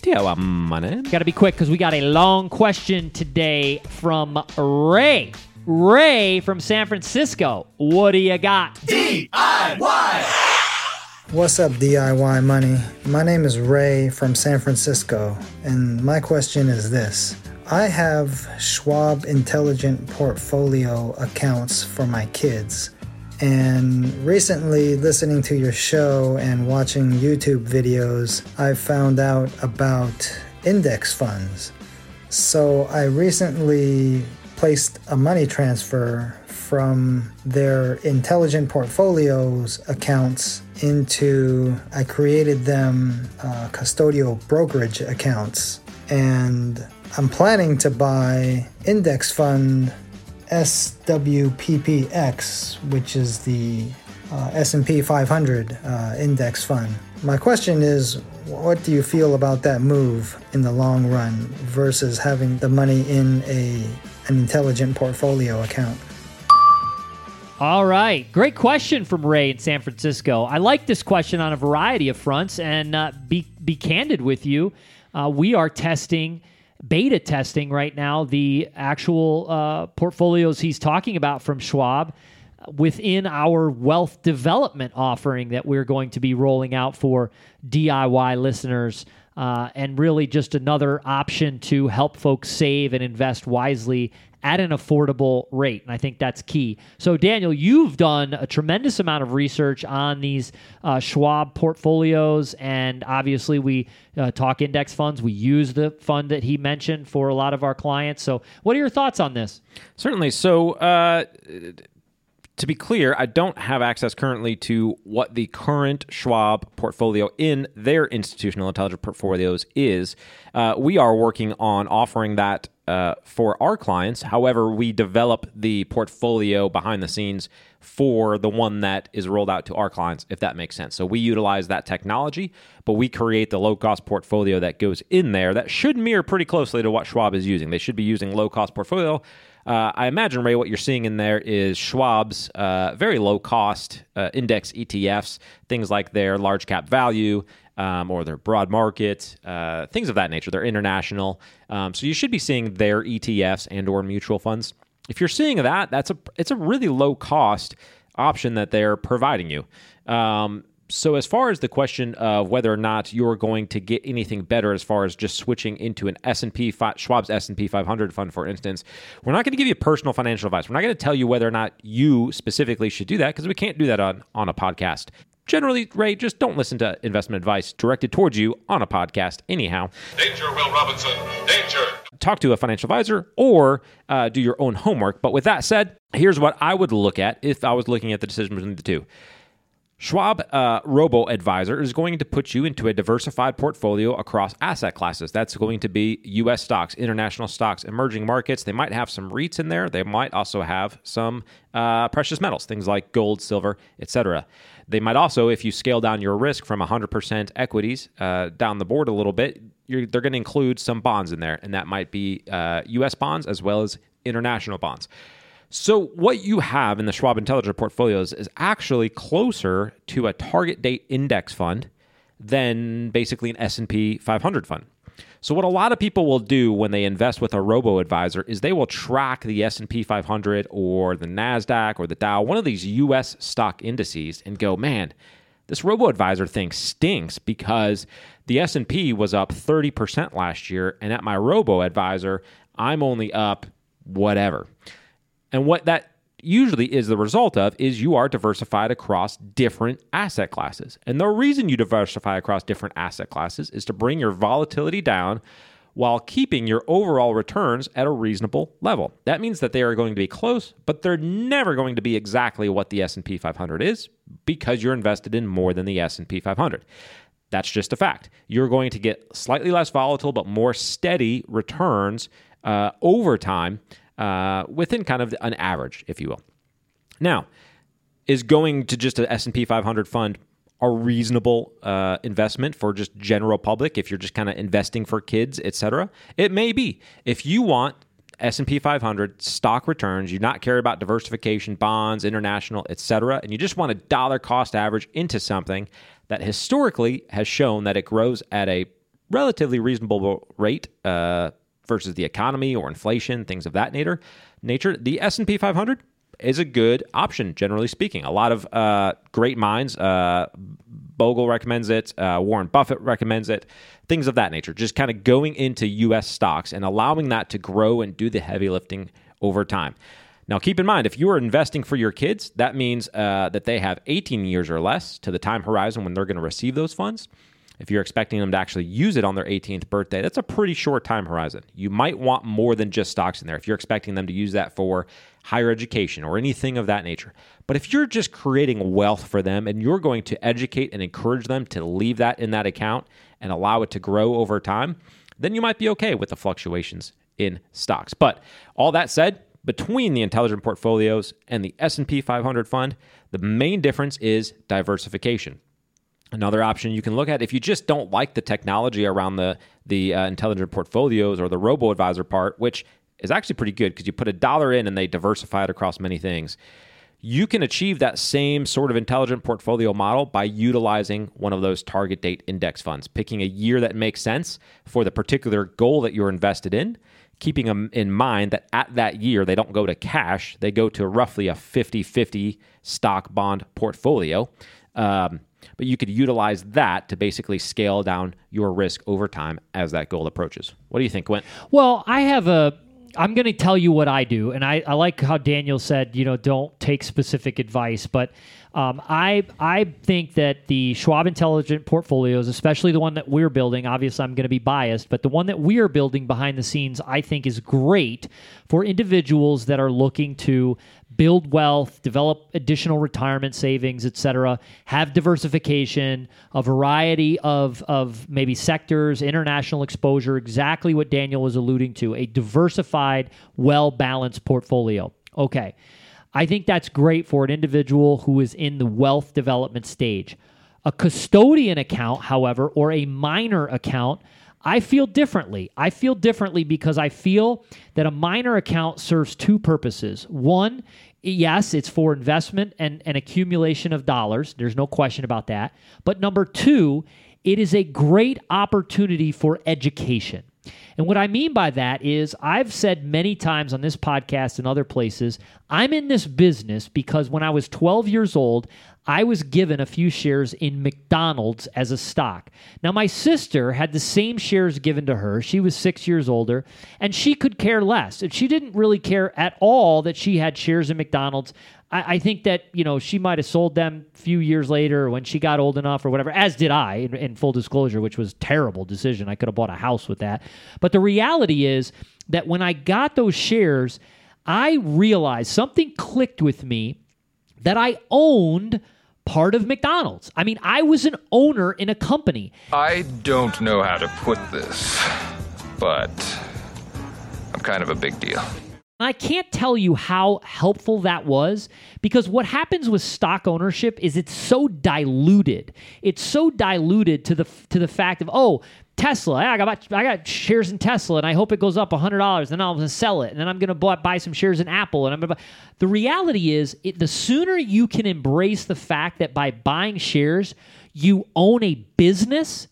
DIY Money. Got to be quick because we got a long question today from Ray. Ray from San Francisco. What do you got? DIY. What's up, DIY Money? My name is Ray from San Francisco, and my question is this. I have Schwab Intelligent Portfolio accounts for my kids. And recently, listening to your show and watching YouTube videos, I found out about index funds. So I recently placed a money transfer from their Intelligent Portfolios accounts into, I created them custodial brokerage accounts. And I'm planning to buy index fund SWPPX, which is the S&P 500 index fund. My question is, what do you feel about that move in the long run versus having the money in an intelligent portfolio account? All right. Great question from Ray in San Francisco. I like this question on a variety of fronts, and be candid with you. We are beta testing right now the actual portfolios he's talking about from Schwab within our wealth development offering that we're going to be rolling out for DIY listeners, and really just another option to help folks save and invest wisely at an affordable rate. And I think that's key. So Daniel, you've done a tremendous amount of research on these Schwab portfolios. And obviously we talk index funds. We use the fund that he mentioned for a lot of our clients. So what are your thoughts on this? Certainly. So to be clear, I don't have access currently to what the current Schwab portfolio in their institutional intelligent portfolios is. We are working on offering that for our clients. However, we develop the portfolio behind the scenes for the one that is rolled out to our clients, if that makes sense. So we utilize that technology, but we create the low-cost portfolio that goes in there that should mirror pretty closely to what Schwab is using. They should be using low-cost portfolio. I imagine, Ray, what you're seeing in there is Schwab's very low-cost index ETFs, things like their large cap value, or their broad market, things of that nature. They're international. So you should be seeing their ETFs and or mutual funds. If you're seeing that, it's a really low-cost option that they're providing you. So as far as the question of whether or not you're going to get anything better as far as just switching into an Schwab's S&P 500 fund, for instance, we're not going to give you personal financial advice. We're not going to tell you whether or not you specifically should do that because we can't do that on a podcast. Generally, Ray, just don't listen to investment advice directed towards you on a podcast anyhow. Danger, Will Robinson. Danger. Talk to a financial advisor or do your own homework. But with that said, here's what I would look at if I was looking at the decision between the two. Schwab Robo-Advisor is going to put you into a diversified portfolio across asset classes. That's going to be U.S. stocks, international stocks, emerging markets. They might have some REITs in there. They might also have some precious metals, things like gold, silver, etc. They might also, if you scale down your risk from 100% equities down the board a little bit, they're going to include some bonds in there, and that might be U.S. bonds as well as international bonds. So what you have in the Schwab Intelligent Portfolios is actually closer to a target date index fund than basically an S&P 500 fund. So what a lot of people will do when they invest with a robo-advisor is they will track the S&P 500 or the NASDAQ or the Dow, one of these U.S. stock indices, and go, man, this robo-advisor thing stinks because the S&P was up 30% last year, and at my robo-advisor, I'm only up whatever. And what that usually is the result of is you are diversified across different asset classes. And the reason you diversify across different asset classes is to bring your volatility down while keeping your overall returns at a reasonable level. That means that they are going to be close, but they're never going to be exactly what the S&P 500 is because you're invested in more than the S&P 500. That's just a fact. You're going to get slightly less volatile but more steady returns over time within kind of an average, if you will. Now, is going to just an S&P 500 fund a reasonable investment for just general public if you're just kind of investing for kids, etc.? It may be. If you want S&P 500 stock returns, you not care about diversification, bonds, international, etc., and you just want a dollar cost average into something that historically has shown that it grows at a relatively reasonable rate versus the economy or inflation, things of that nature, the S&P 500 is a good option, generally speaking. A lot of great minds, Bogle recommends it, Warren Buffett recommends it, things of that nature. Just kind of going into U.S. stocks and allowing that to grow and do the heavy lifting over time. Now, keep in mind, if you are investing for your kids, that means that they have 18 years or less to the time horizon when they're going to receive those funds. If you're expecting them to actually use it on their 18th birthday, that's a pretty short time horizon. You might want more than just stocks in there if you're expecting them to use that for higher education or anything of that nature. But if you're just creating wealth for them and you're going to educate and encourage them to leave that in that account and allow it to grow over time, then you might be okay with the fluctuations in stocks. But all that said, between the Intelligent Portfolios and the S&P 500 fund, the main difference is diversification. Another option you can look at, if you just don't like the technology around the Intelligent Portfolios or the robo-advisor part, which is actually pretty good because you put a dollar in and they diversify it across many things, you can achieve that same sort of Intelligent Portfolio model by utilizing one of those target date index funds, picking a year that makes sense for the particular goal that you're invested in, keeping them in mind that at that year, they don't go to cash, they go to roughly a 50-50 stock bond portfolio. But you could utilize that to basically scale down your risk over time as that goal approaches. What do you think, Gwen? Well, I'm going to tell you what I do. And I like how Daniel said, you know, don't take specific advice. But I think that the Schwab Intelligent Portfolios, especially the one that we're building, obviously I'm going to be biased, but the one that we are building behind the scenes, I think is great for individuals that are looking to build wealth, develop additional retirement savings, et cetera, have diversification, a variety of maybe sectors, international exposure, exactly what Daniel was alluding to, a diversified, well-balanced portfolio. Okay. I think that's great for an individual who is in the wealth development stage. A custodian account, however, or a minor account, I feel differently. I feel differently because I feel that a minor account serves two purposes. One, yes, it's for investment and accumulation of dollars. There's no question about that. But number two, it is a great opportunity for education. And what I mean by that is I've said many times on this podcast and other places, I'm in this business because when I was 12 years old, I was given a few shares in McDonald's as a stock. Now, my sister had the same shares given to her. She was 6 years older, and she could care less. And she didn't really care at all that she had shares in McDonald's. I think that, you know, she might have sold them a few years later when she got old enough or whatever, as did I, in full disclosure, which was a terrible decision. I could have bought a house with that. But the reality is that when I got those shares, I realized something clicked with me that I owned part of McDonald's. I mean, I was an owner in a company. I don't know how to put this, but I'm kind of a big deal. I can't tell you how helpful that was because what happens with stock ownership is it's so diluted. It's so diluted to the fact of, oh, Tesla, I got shares in Tesla and I hope it goes up $100, then I'm going to sell it and then I'm going to buy some shares in Apple. And I'm going to buy. The reality is the sooner you can embrace the fact that by buying shares, you own a business,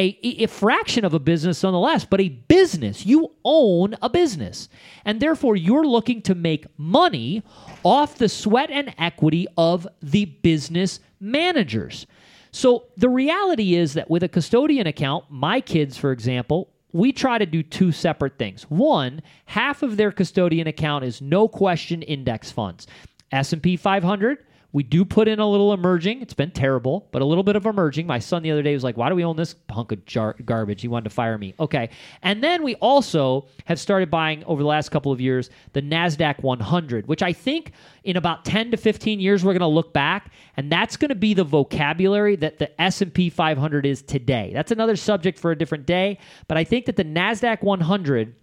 a fraction of a business nonetheless, but a business. You own a business. And therefore, you're looking to make money off the sweat and equity of the business managers. So the reality is that with a custodian account, my kids, for example, we try to do two separate things. One, half of their custodian account is no question index funds. S&P 500, we do put in a little emerging. It's been terrible, but a little bit of emerging. My son the other day was like, why do we own this hunk of garbage? He wanted to fire me. Okay. And then we also have started buying over the last couple of years the NASDAQ 100, which I think in about 10 to 15 years, we're going to look back, and that's going to be the vocabulary that the S&P 500 is today. That's another subject for a different day, but I think that the NASDAQ 100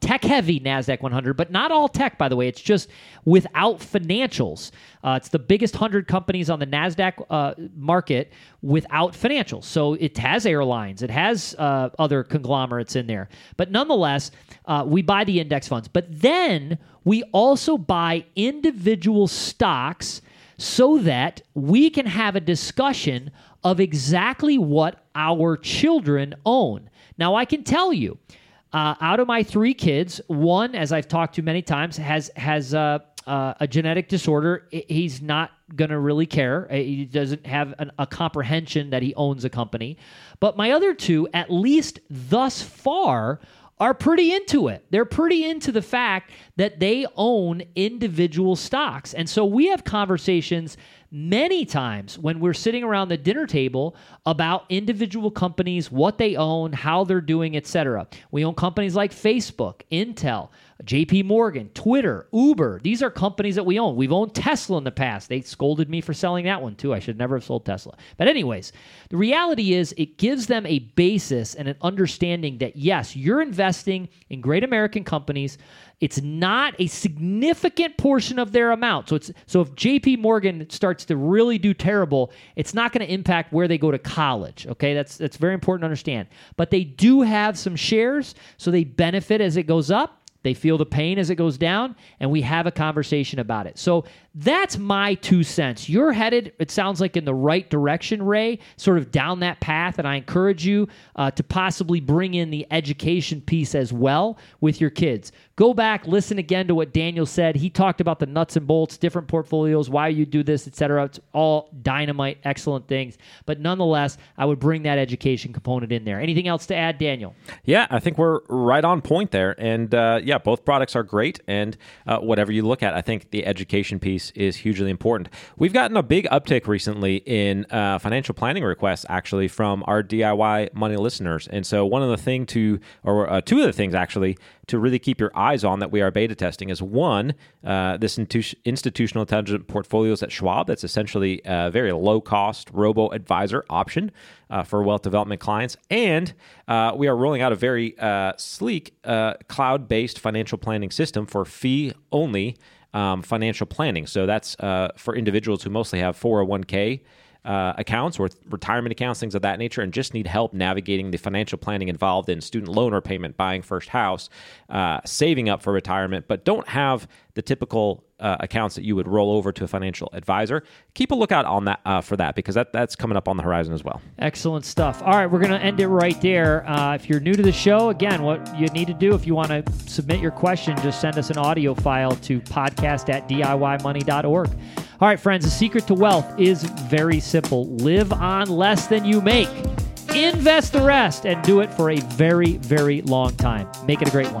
Tech-heavy NASDAQ 100, but not all tech, by the way. It's just without financials. It's the biggest 100 companies on the NASDAQ market without financials. So it has airlines. It has other conglomerates in there. But nonetheless, we buy the index funds. But then we also buy individual stocks so that we can have a discussion of exactly what our children own. Now, I can tell you, out of my three kids, one, as I've talked to many times, has a genetic disorder. He's not going to really care. He doesn't have a comprehension that he owns a company. But my other two, at least thus far, are pretty into it. They're pretty into the fact that they own individual stocks. And so we have conversations many times when we're sitting around the dinner table about individual companies, what they own, how they're doing, etc. We own companies like Facebook, Intel, JP Morgan, Twitter, Uber. These are companies that we own. We've owned Tesla in the past. They scolded me for selling that one too. I should never have sold Tesla. But anyways, the reality is it gives them a basis and an understanding that yes, you're investing in great American companies. It's not a significant portion of their amount. So if JP Morgan starts to really do terrible, it's not going to impact where they go to college, okay? That's very important to understand. But they do have some shares, so they benefit as it goes up. They feel the pain as it goes down, and we have a conversation about it. So that's my 2 cents. You're headed, it sounds like, in the right direction, Ray, sort of down that path, and I encourage you to possibly bring in the education piece as well with your kids. Go back, listen again to what Daniel said. He talked about the nuts and bolts, different portfolios, why you do this, et cetera. It's all dynamite, excellent things. But nonetheless, I would bring that education component in there. Anything else to add, Daniel? Yeah, I think we're right on point there. And yeah, both products are great. And whatever you look at, I think the education piece is hugely important. We've gotten a big uptick recently in financial planning requests, actually, from our DIY money listeners. And so two of the things, actually, to really keep your eyes on that we are beta testing is one, this institutional intelligent portfolios at Schwab. That's essentially a very low-cost robo-advisor option for wealth development clients. And we are rolling out a very sleek cloud-based financial planning system for fee-only financial planning. So that's for individuals who mostly have 401k accounts or retirement accounts, things of that nature, and just need help navigating the financial planning involved in student loan repayment, buying first house, saving up for retirement, but don't have the typical accounts that you would roll over to a financial advisor. Keep a lookout on that for that, because that's coming up on the horizon as well. Excellent stuff. All right, we're going to end it right there. If you're new to the show, again, what you need to do if you want to submit your question, just send us an audio file to podcast@diymoney.org. All right, friends, the secret to wealth is very simple. Live on less than you make. Invest the rest and do it for a very, very long time. Make it a great one.